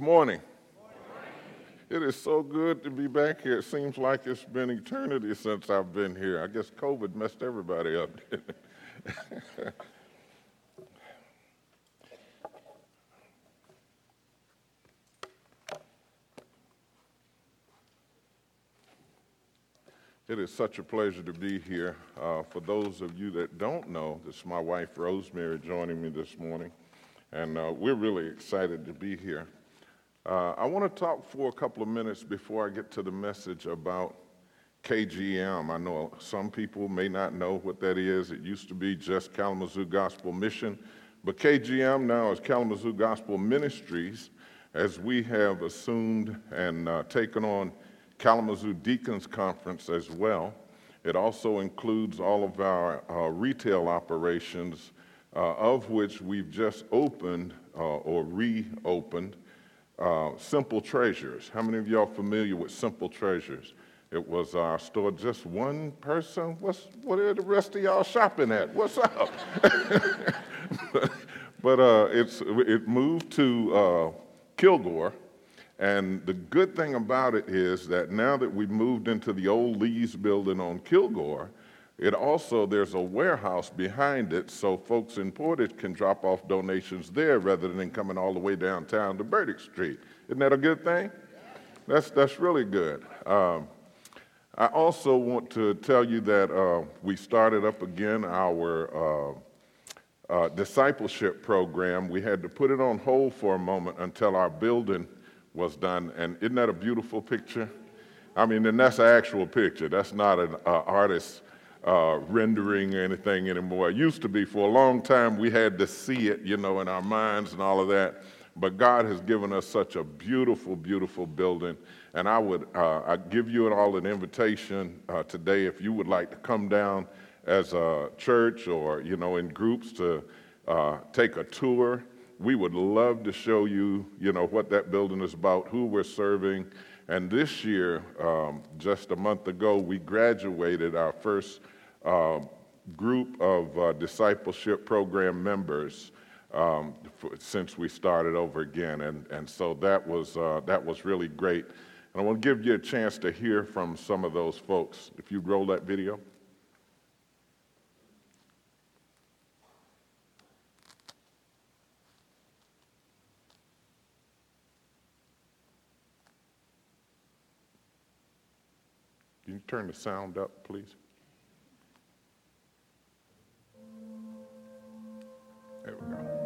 Good morning. Good morning. It is so good to be back here. It seems like it's been eternity since I've been here. I guess COVID messed everybody up, didn't it? It is such a pleasure to be here. For those of you that don't know, this is my wife, Rosemary, joining me this morning, and we're really excited to be here. I want to talk for a couple of minutes before I get to the message about KGM. I know some people may not know what that is. It used to be just Kalamazoo Gospel Mission, but KGM now is Kalamazoo Gospel Ministries, as we have assumed and taken on Kalamazoo Deacons Conference as well. It also includes all of our retail operations, of which we've just opened or reopened Simple Treasures. How many of y'all are familiar with Simple Treasures? It was our store, just one person. What are the rest of y'all shopping at? What's up? But it moved to Kilgore. And the good thing about it is that now that we've moved into the old Lee's building on Kilgore, there's a warehouse behind it, so folks in Portage can drop off donations there rather than coming all the way downtown to Burdick Street. Isn't that a good thing? That's really good. I also want to tell you that we started up again our discipleship program. We had to put it on hold for a moment until our building was done, and isn't that a beautiful picture? I mean, and that's an actual picture. That's not an artist rendering or anything anymore. It used to be for a long time we had to see it, you know, in our minds and all of that, but God has given us such a beautiful, beautiful building, and I give you all an invitation today if you would like to come down as a church or, you know, in groups to take a tour. We would love to show you, you know, what that building is about, who we're serving. And this year, just a month ago, we graduated our first group of discipleship program members since we started over again. And so that was really great. And I want to give you a chance to hear from some of those folks. If you roll that video. Can you turn the sound up, please? There we go.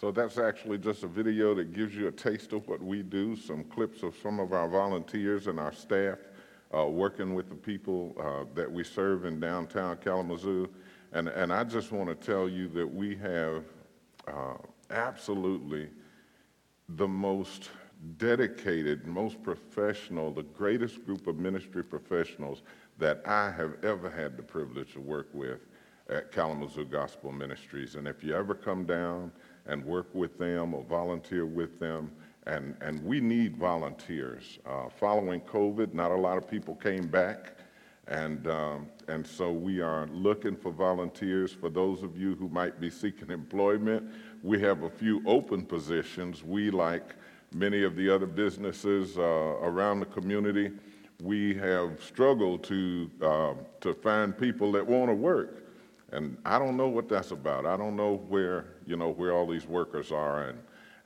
So that's actually just a video that gives you a taste of what we do, some clips of some of our volunteers and our staff working with the people that we serve in downtown Kalamazoo. And I just want to tell you that we have absolutely the most dedicated, most professional, the greatest group of ministry professionals that I have ever had the privilege to work with at Kalamazoo Gospel Ministries. And if you ever come down and work with them or volunteer with them. And we need volunteers. Following COVID, not a lot of people came back. And so we are looking for volunteers. For those of you who might be seeking employment, we have a few open positions. We, like many of the other businesses around the community, we have struggled to find people that want to work. And I don't know what that's about. I don't know where all these workers are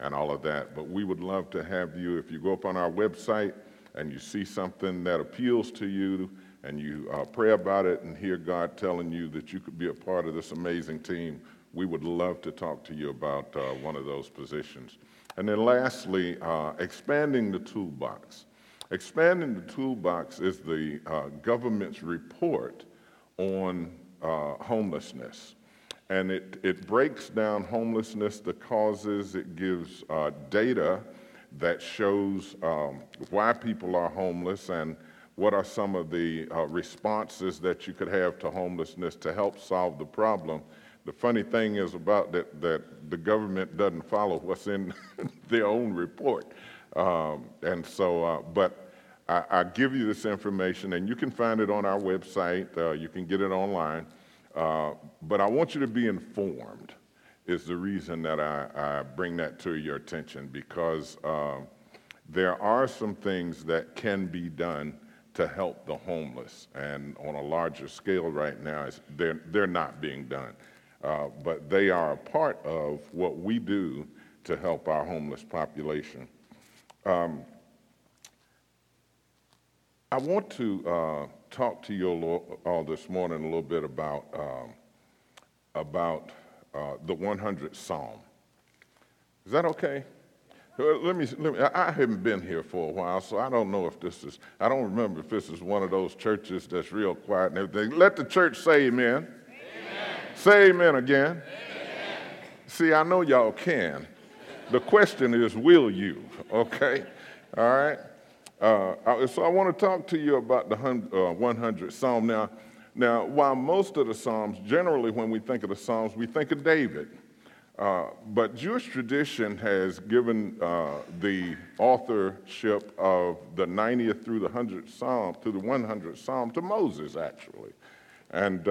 and all of that. But we would love to have you, if you go up on our website and you see something that appeals to you, and you pray about it and hear God telling you that you could be a part of this amazing team, we would love to talk to you about one of those positions. And then lastly, expanding the toolbox. Expanding the toolbox is the government's report on homelessness. And it breaks down homelessness, the causes, it gives data that shows why people are homeless and what are some of the responses that you could have to homelessness to help solve the problem. The funny thing is about that the government doesn't follow what's in their own report. But I give you this information, and you can find it on our website. You can get it online. But I want you to be informed is the reason that I bring that to your attention, because there are some things that can be done to help the homeless, and on a larger scale right now, they're not being done. But they are a part of what we do to help our homeless population. I want to talk to you all this morning a little bit about the 100th Psalm. Is that okay? Let me. I haven't been here for a while, so I don't know if this is. I don't remember if this is one of those churches that's real quiet and everything. Let the church say amen. Amen. Say amen again. Amen. See, I know y'all can. The question is, will you? Okay, all right. So I want to talk to you about the 100th Psalm now. Now, while most of the Psalms, generally when we think of the Psalms, we think of David. But Jewish tradition has given the authorship of the 90th through the 100th Psalm, through the 100th Psalm, to Moses, actually. And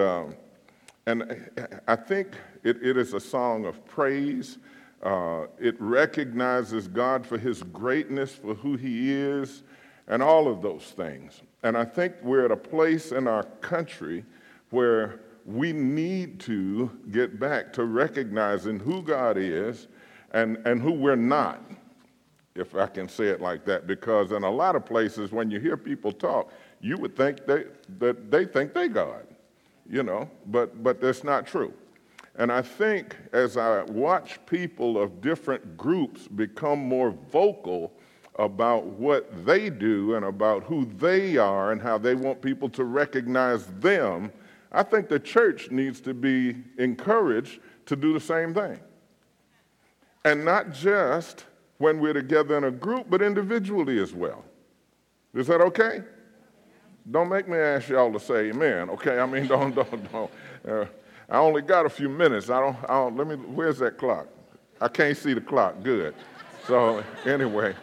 I think it is a song of praise. It recognizes God for his greatness, for who he is, and all of those things. And I think we're at a place in our country where we need to get back to recognizing who God is and who we're not, if I can say it like that, because in a lot of places when you hear people talk, you would think that they think they God, but that's not true. And I think as I watch people of different groups become more vocal about what they do and about who they are and how they want people to recognize them, I think the church needs to be encouraged to do the same thing. And not just when we're together in a group, but individually as well. Is that okay? Don't make me ask y'all to say amen, okay? I mean, don't. I only got a few minutes. I don't, let me, where's that clock? I can't see the clock, good. So anyway,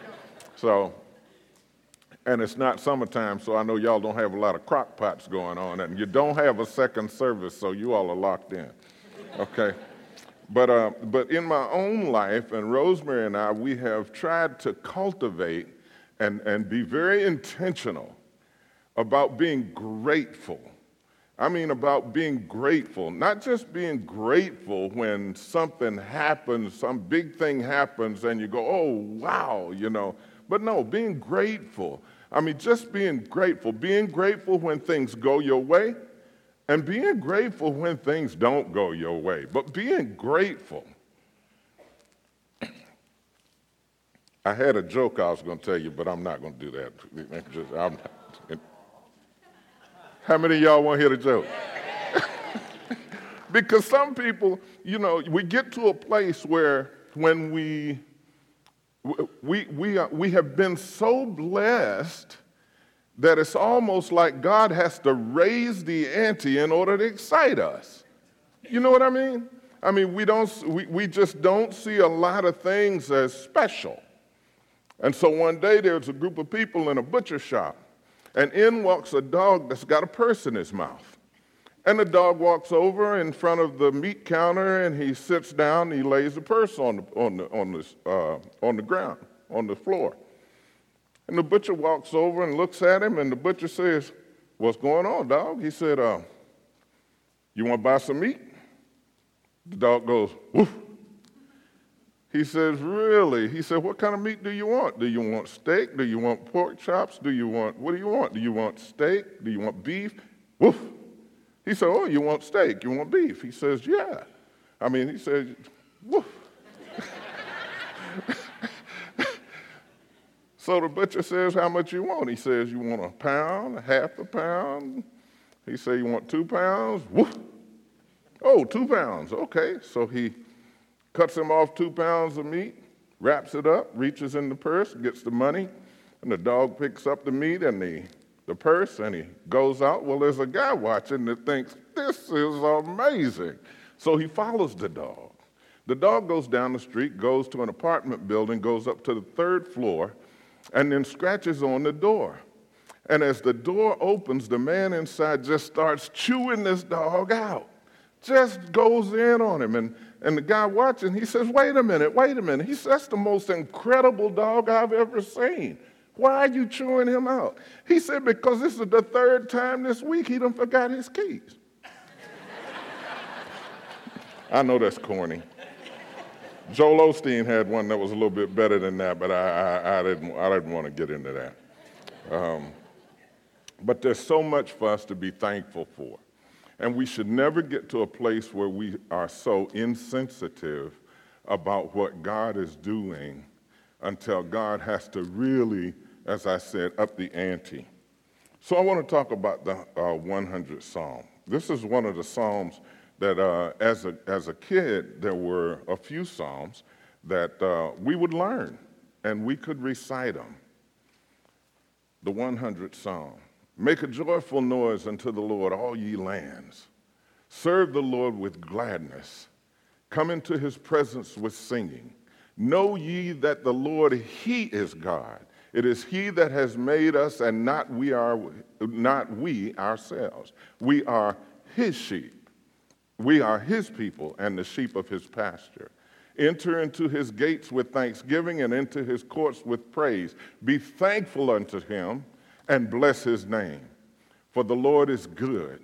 and it's not summertime, so I know y'all don't have a lot of crock pots going on, and you don't have a second service, so you all are locked in, okay? But in my own life, and Rosemary and I, we have tried to cultivate and be very intentional about being grateful. I mean, about being grateful, not just being grateful when something happens, some big thing happens, and you go, oh, wow, But no, being grateful. I mean, just being grateful. Being grateful when things go your way and being grateful when things don't go your way. But being grateful. I had a joke I was going to tell you, but I'm not going to do that. How many of y'all want to hear the joke? Because some people, we get to a place where when we have been so blessed that it's almost like God has to raise the ante in order to excite us. You know what I mean? I mean, we just don't see a lot of things as special. And so one day there's a group of people in a butcher shop, and in walks a dog that's got a purse in his mouth. And the dog walks over in front of the meat counter, and he sits down. And he lays the purse on the ground, on the floor. And the butcher walks over and looks at him, and the butcher says, "What's going on, dog?" He said, "You want to buy some meat?" The dog goes, "Woof." He says, "Really?" He said, "What kind of meat do you want? Do you want steak? Do you want pork chops? What do you want? Do you want steak? Do you want beef?" Woof. He said, "Oh, you want steak? You want beef?" He says, "Yeah." He said, "Woof." So the butcher says, "How much you want?" He says, "You want a pound, half a pound?" He said, "You want 2 pounds?" Woof. "Oh, 2 pounds, okay." So he cuts him off 2 pounds of meat, wraps it up, reaches in the purse, gets the money, and the dog picks up the meat and the purse, and he goes out. Well, there's a guy watching that thinks, "This is amazing." So he follows the dog. The dog goes down the street, goes to an apartment building, goes up to the 3rd floor, and then scratches on the door. And as the door opens, the man inside just starts chewing this dog out, just goes in on him. And the guy watching, he says, wait a minute. He says, "That's the most incredible dog I've ever seen. Why are you chewing him out?" He said, "Because this is the 3rd time this week he done forgot his keys." I know that's corny. Joel Osteen had one that was a little bit better than that, but I didn't want to get into that. But there's so much for us to be thankful for. And we should never get to a place where we are so insensitive about what God is doing until God has to really, as I said, up the ante. So I want to talk about the 100th Psalm. This is one of the Psalms that as a kid, there were a few Psalms that we would learn and we could recite them. The 100th Psalm. Make a joyful noise unto the Lord, all ye lands. Serve the Lord with gladness. Come into his presence with singing. Know ye that the Lord, he is God. It is he that has made us, and not we ourselves. We are his sheep. We are his people and the sheep of his pasture. Enter into his gates with thanksgiving and into his courts with praise. Be thankful unto him and bless his name. For the Lord is good.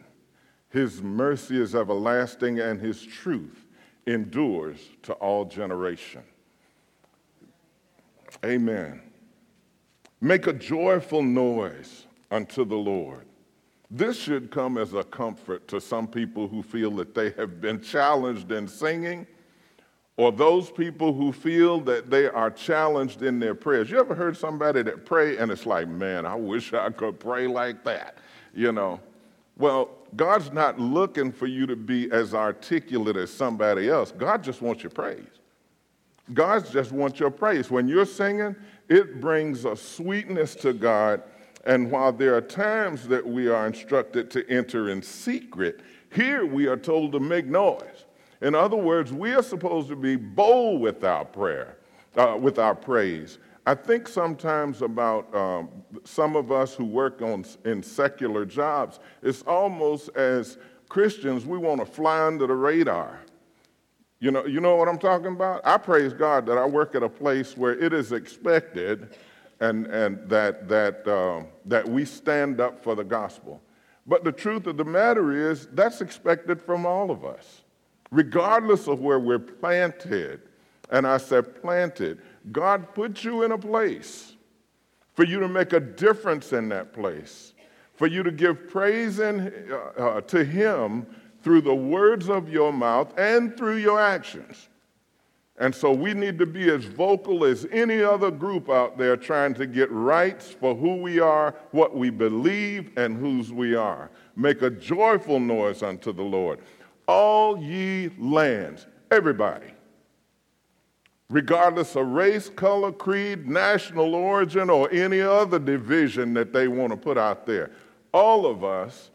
His mercy is everlasting, and his truth endures to all generation. Amen. Make a joyful noise unto the Lord. This should come as a comfort to some people who feel that they have been challenged in singing, or those people who feel that they are challenged in their prayers. You ever heard somebody that pray and it's like, "Man, I wish I could pray like that," you know? Well, God's not looking for you to be as articulate as somebody else. God just wants your praise. God just wants your praise. When you're singing, it brings a sweetness to God. And while there are times that we are instructed to enter in secret, here we are told to make noise. In other words, we are supposed to be bold with our prayer, with our praise. I think sometimes about some of us who work in secular jobs, it's almost as Christians, we want to fly under the radar. You know what I'm talking about? I praise God that I work at a place where it is expected and that we stand up for the gospel. But the truth of the matter is that's expected from all of us, regardless of where we're planted. And I said planted. God put you in a place for you to make a difference in that place, for you to give praise to him through the words of your mouth and through your actions. And so we need to be as vocal as any other group out there trying to get rights for who we are, what we believe, and whose we are. Make a joyful noise unto the Lord. All ye lands, everybody, regardless of race, color, creed, national origin, or any other division that they want to put out there, all of us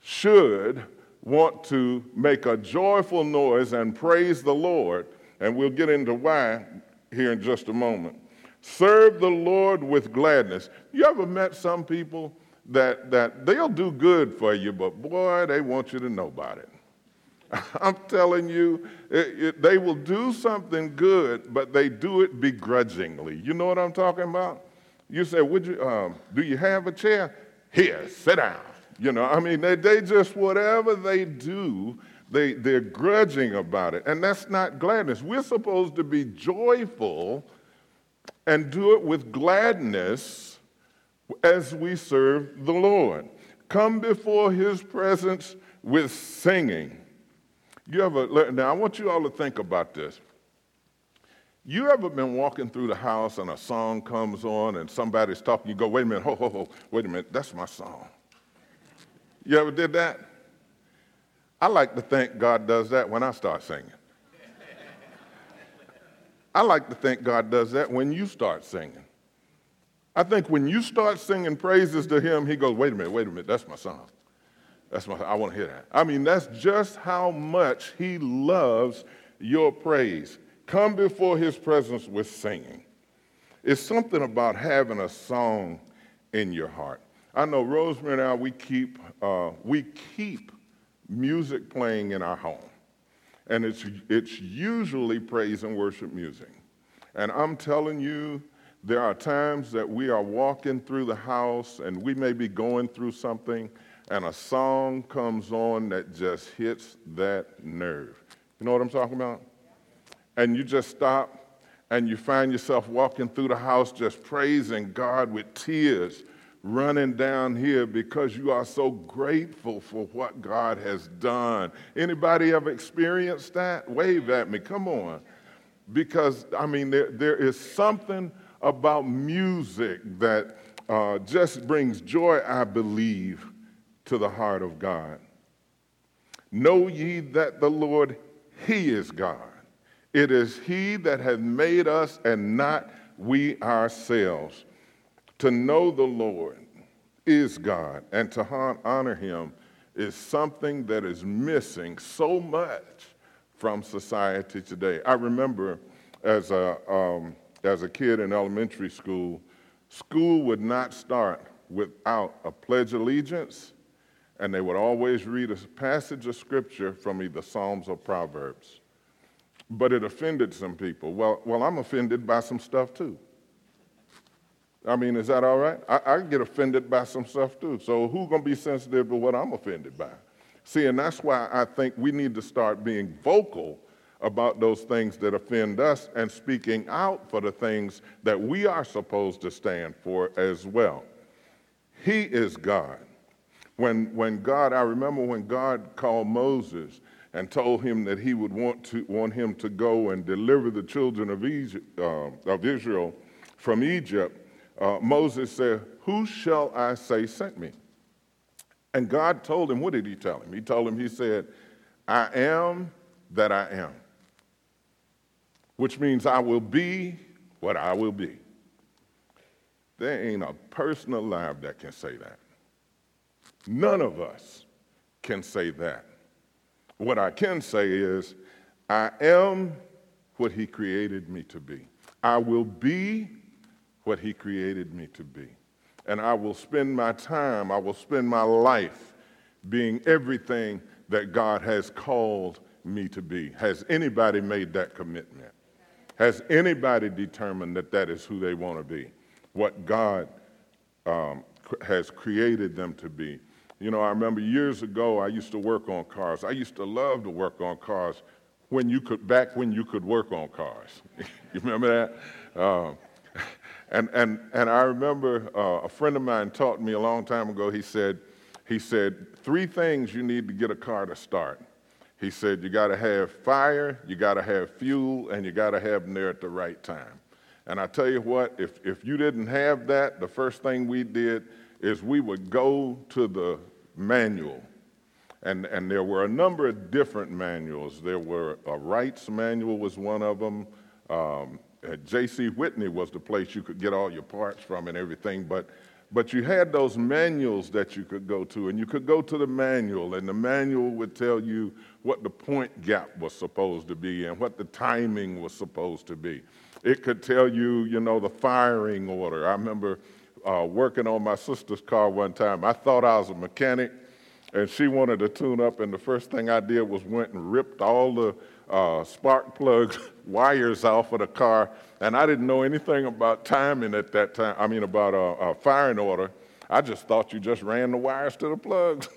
should want to make a joyful noise and praise the Lord, and we'll get into why here in just a moment. Serve the Lord with gladness. You ever met some people that they'll do good for you, but boy, they want you to know about it. I'm telling you, they will do something good, but they do it begrudgingly. You know what I'm talking about? You say, do you have a chair? Here, sit down. You know, I mean, they just, whatever they do, they're grudging about it. And that's not gladness. We're supposed to be joyful and do it with gladness as we serve the Lord. Come before his presence with singing. Now, I want you all to think about this. You ever been walking through the house and a song comes on and somebody's talking, you go, wait a minute, ho, ho, ho, wait a minute, that's my song. You ever did that? I like to think God does that when I start singing. I like to think God does that when you start singing. I think when you start singing praises to him, he goes, wait a minute, that's my song. I want to hear that. I mean, that's just how much he loves your praise. Come before his presence with singing. It's something about having a song in your heart. I know Rosemary and I, we keep music playing in our home. And it's usually praise and worship music. And I'm telling you, there are times that we are walking through the house and we may be going through something and a song comes on that just hits that nerve. You know what I'm talking about? And you just stop and you find yourself walking through the house just praising God with tears running down here because you are so grateful for what God has done. Anybody ever experienced that? Wave at me, come on. Because, I mean, there is something about music that just brings joy, I believe, to the heart of God. Know ye that the Lord, he is God. It is he that hath made us and not we ourselves. To know the Lord is God, and to honor him is something that is missing so much from society today. I remember as a kid in elementary school, school would not start without a Pledge of Allegiance, and they would always read a passage of scripture from either Psalms or Proverbs. But it offended some people. Well, I'm offended by some stuff too. I mean, is that all right? I get offended by some stuff too. So who's going to be sensitive to what I'm offended by? See, and that's why I think we need to start being vocal about those things that offend us and speaking out for the things that we are supposed to stand for as well. He is God. I remember when God called Moses and told him that he would want him to go and deliver the children of Israel from Egypt, Moses said, who shall I say sent me? And God told him, what did he tell him? He told him, he said, I am that I am, which means I will be what I will be. There ain't a person alive that can say that. None of us can say that. What I can say is, I am what he created me to be. I will be what he created me to be. And I will spend my life being everything that God has called me to be. Has anybody made that commitment? Has anybody determined that that is who they want to be? What God has created them to be. You know, I remember years ago, I used to work on cars. I used to love to work on cars back when you could work on cars. You remember that? And I remember a friend of mine taught me a long time ago, he said, three things you need to get a car to start. He said, you got to have fire, you got to have fuel, and you got to have them there at the right time. And I tell you what, if you didn't have that, the first thing we did is we would go to the manual. And there were a number of different manuals. There were a Wright's manual was one of them. J. C. Whitney was the place you could get all your parts from and everything, but But you had those manuals that you could go to, and you could go to the manual, and the manual would tell you what the point gap was supposed to be and what the timing was supposed to be. It could tell you, you know, the firing order. I remember working on my sister's car one time. I thought I was a mechanic, and she wanted to tune up, and the first thing I did was went and ripped all the spark plug wires off of the car, and I didn't know anything about timing at that time. I mean, about a firing order. I just thought you just ran the wires to the plugs.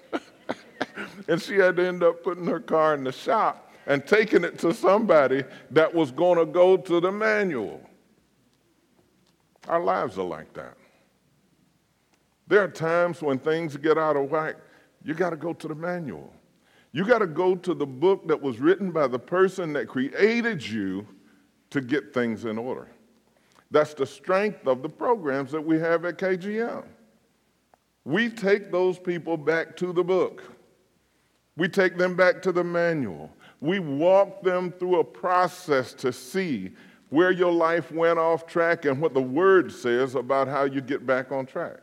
And she had to end up putting her car in the shop and taking it to somebody that was going to go to the manual. Our lives are like that. There are times when things get out of whack, you got to go to the manual. You got to go to the book that was written by the person that created you to get things in order. That's the strength of the programs that we have at KGM. We take those people back to the book. We take them back to the manual. We walk them through a process to see where your life went off track and what the Word says about how you get back on track.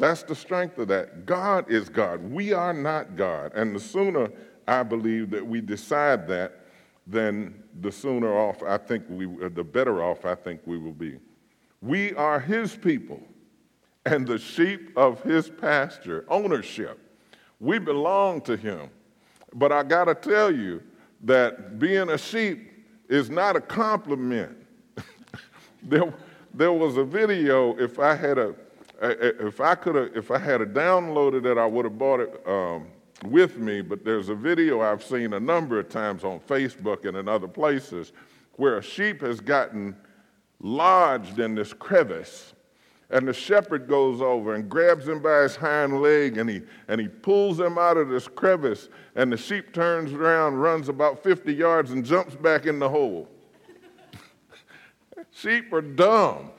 That's the strength of that. God is God. We are not God. And the sooner I believe that we decide that, then the better off I think we will be. We are His people and the sheep of His pasture, ownership. We belong to Him. But I got to tell you that being a sheep is not a compliment. There was a video, if I had downloaded it, I would have bought it with me, but there's a video I've seen a number of times on Facebook and in other places where a sheep has gotten lodged in this crevice. And the shepherd goes over and grabs him by his hind leg, and he pulls him out of this crevice, and the sheep turns around, runs about 50 yards, and jumps back in the hole. Sheep are dumb.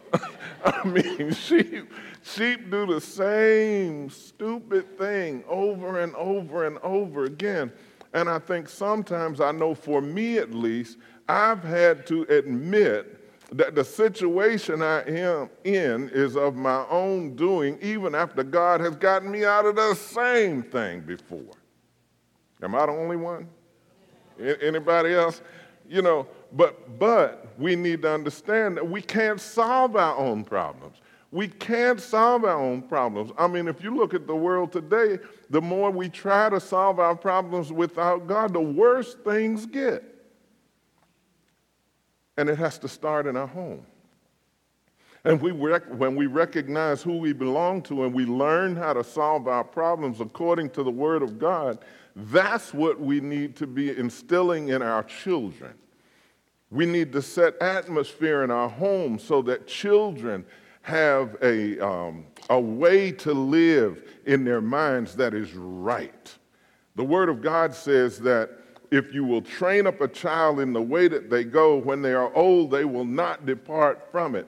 I mean, sheep do the same stupid thing over and over and over again. And I think sometimes, I know for me at least, I've had to admit that the situation I am in is of my own doing, even after God has gotten me out of the same thing before. Am I the only one? Anybody else? You know, but we need to understand that we can't solve our own problems. We can't solve our own problems. I mean, if you look at the world today, the more we try to solve our problems without God, the worse things get. And it has to start in our home. And when we recognize who we belong to and we learn how to solve our problems according to the Word of God, that's what we need to be instilling in our children. We need to set atmosphere in our home so that children have a way to live in their minds that is right. The Word of God says that if you will train up a child in the way that they go, when they are old, they will not depart from it.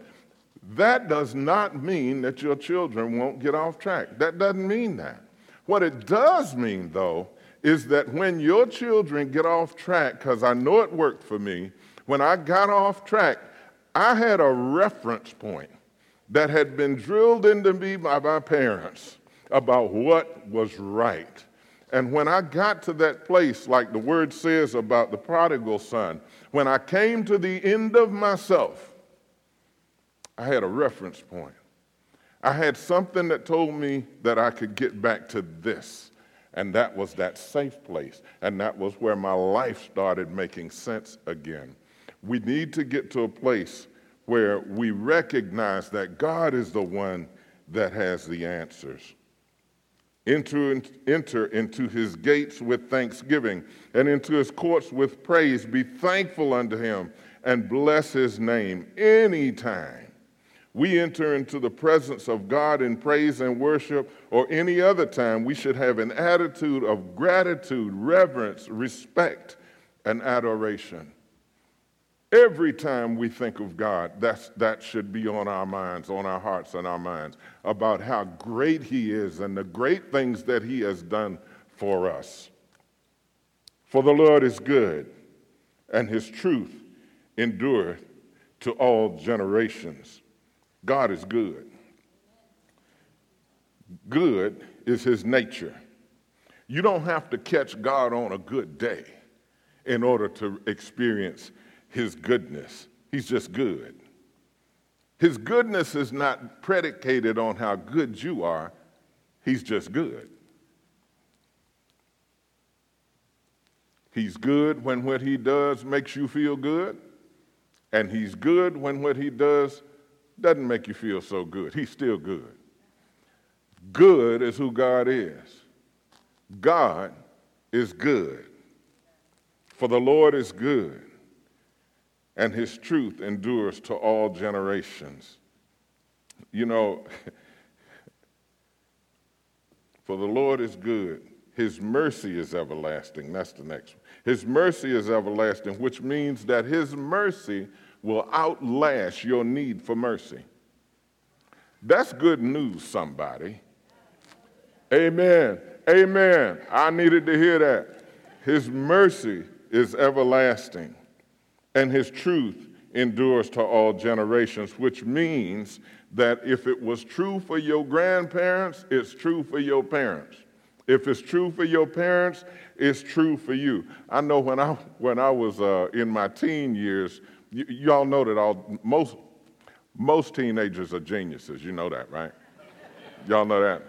That does not mean that your children won't get off track. That doesn't mean that. What it does mean, though, is that when your children get off track, because I know it worked for me, when I got off track, I had a reference point that had been drilled into me by my parents about what was right. And when I got to that place, like the Word says about the prodigal son, when I came to the end of myself, I had a reference point. I had something that told me that I could get back to this. And that was that safe place. And that was where my life started making sense again. We need to get to a place where we recognize that God is the one that has the answers. Enter into His gates with thanksgiving and into His courts with praise. Be thankful unto Him and bless His name. Anytime we enter into the presence of God in praise and worship, or any other time, we should have an attitude of gratitude, reverence, respect, and adoration. Every time we think of God, that should be on our minds, on our hearts and our minds, about how great He is and the great things that He has done for us. For the Lord is good, and His truth endureth to all generations. God is good. Good is his nature. You don't have to catch God on a good day in order to experience his goodness. He's just good. His goodness is not predicated on how good you are. He's just good. He's good when what he does makes you feel good, and he's good when what he does doesn't make you feel so good. He's still good. Good is who God is. God is good. For the Lord is good, and his truth endures to all generations. You know, for the Lord is good. His mercy is everlasting. That's the next one. His mercy is everlasting, which means that his mercy will outlast your need for mercy. That's good news, somebody. Amen. Amen. I needed to hear that. His mercy is everlasting, and his truth endures to all generations, which means that if it was true for your grandparents, it's true for your parents. If it's true for your parents, it's true for you. I know when I was in my teen years, y'all know that most teenagers are geniuses. You know that, right? Y'all know that.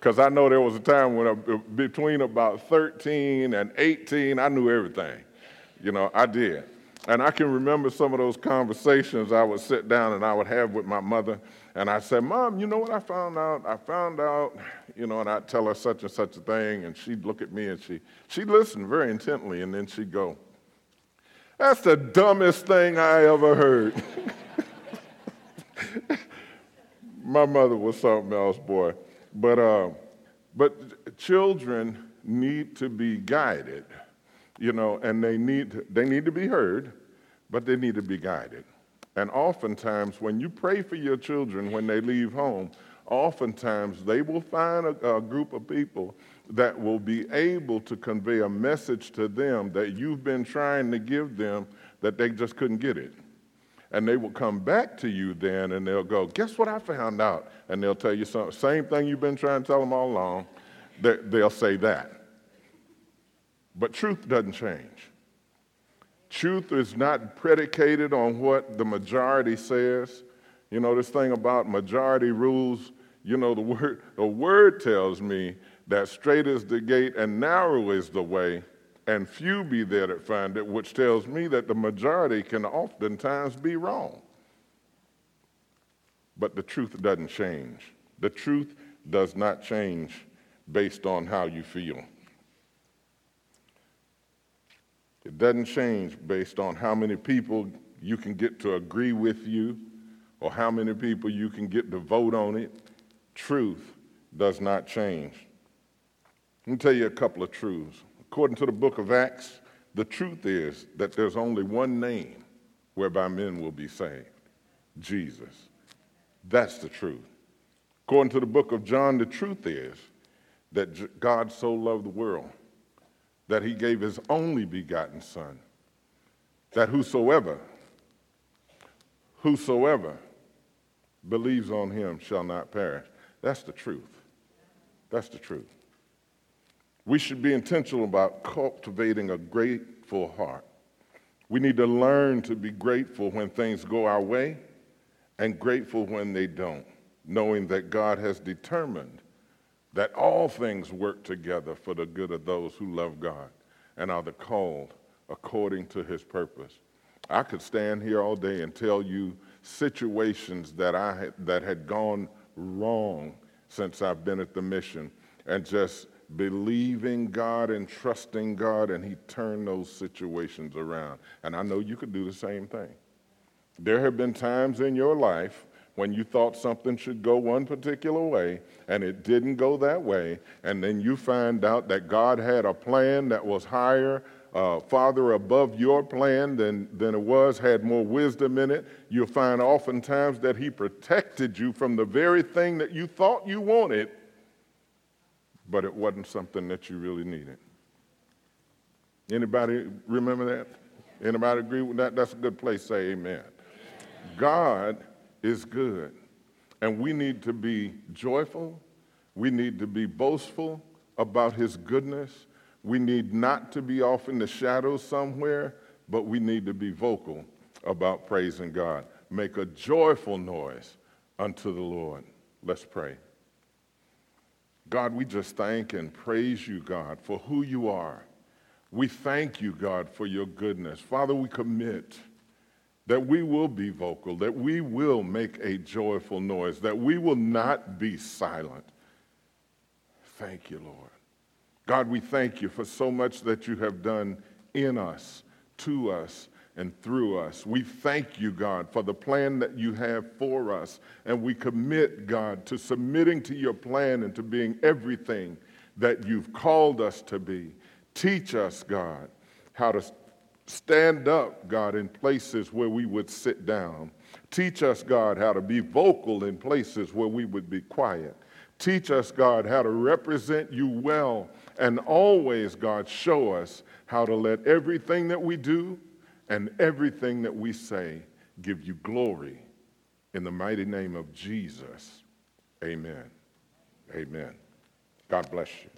Because I know there was a time when between about 13 and 18, I knew everything. You know, I did. And I can remember some of those conversations I would sit down and I would have with my mother. And I said, Mom, you know what I found out? You know, and I'd tell her such and such a thing, and she'd look at me and she'd listen very intently, and then she'd go, that's the dumbest thing I ever heard. My mother was something else, boy. But children need to be guided, you know, and they need to be heard, but they need to be guided. And oftentimes, when you pray for your children when they leave home, oftentimes they will find a group of people that will be able to convey a message to them that you've been trying to give them that they just couldn't get it. And they will come back to you then and they'll go, guess what I found out? And they'll tell you something, same thing you've been trying to tell them all along. They'll say that. But truth doesn't change. Truth is not predicated on what the majority says. You know, this thing about majority rules, you know, the word tells me that straight is the gate and narrow is the way, and few be there that find it, which tells me that the majority can oftentimes be wrong. But the truth doesn't change. The truth does not change based on how you feel. It doesn't change based on how many people you can get to agree with you or how many people you can get to vote on it. Truth does not change. Let me tell you a couple of truths. According to the book of Acts, the truth is that there's only one name whereby men will be saved, Jesus. That's the truth. According to the book of John, the truth is that God so loved the world that he gave his only begotten son, that whosoever believes on him shall not perish. That's the truth. That's the truth. We should be intentional about cultivating a grateful heart. We need to learn to be grateful when things go our way and grateful when they don't, knowing that God has determined that all things work together for the good of those who love God and are the called according to his purpose. I could stand here all day and tell you situations that had gone wrong since I've been at the mission, and just believing God and trusting God, and he turned those situations around. And I know you could do the same thing. There have been times in your life when you thought something should go one particular way, and it didn't go that way, and then you find out that God had a plan that was higher, farther above your plan than it was, had more wisdom in it. You'll find oftentimes that he protected you from the very thing that you thought you wanted, but it wasn't something that you really needed. Anybody remember that? Anybody agree with that? That's a good place to say amen. God is good, and we need to be joyful We need to be boastful about his goodness. We need not to be off in the shadows somewhere, but we need to be vocal about praising God. Make a joyful noise unto the Lord. Let's pray. God, we just thank and praise you, God, for who you are. We thank you, God, for your goodness. Father, we commit that we will be vocal, that we will make a joyful noise, that we will not be silent. Thank you, Lord. God, we thank you for so much that you have done in us, to us, and through us. We thank you, God, for the plan that you have for us, and we commit, God, to submitting to your plan and to being everything that you've called us to be. Teach us, God, how to stand up, God, in places where we would sit down. Teach us, God, how to be vocal in places where we would be quiet. Teach us, God, how to represent you well, and always, God, show us how to let everything that we do and everything that we say give you glory. In the mighty name of Jesus, amen. Amen. God bless you.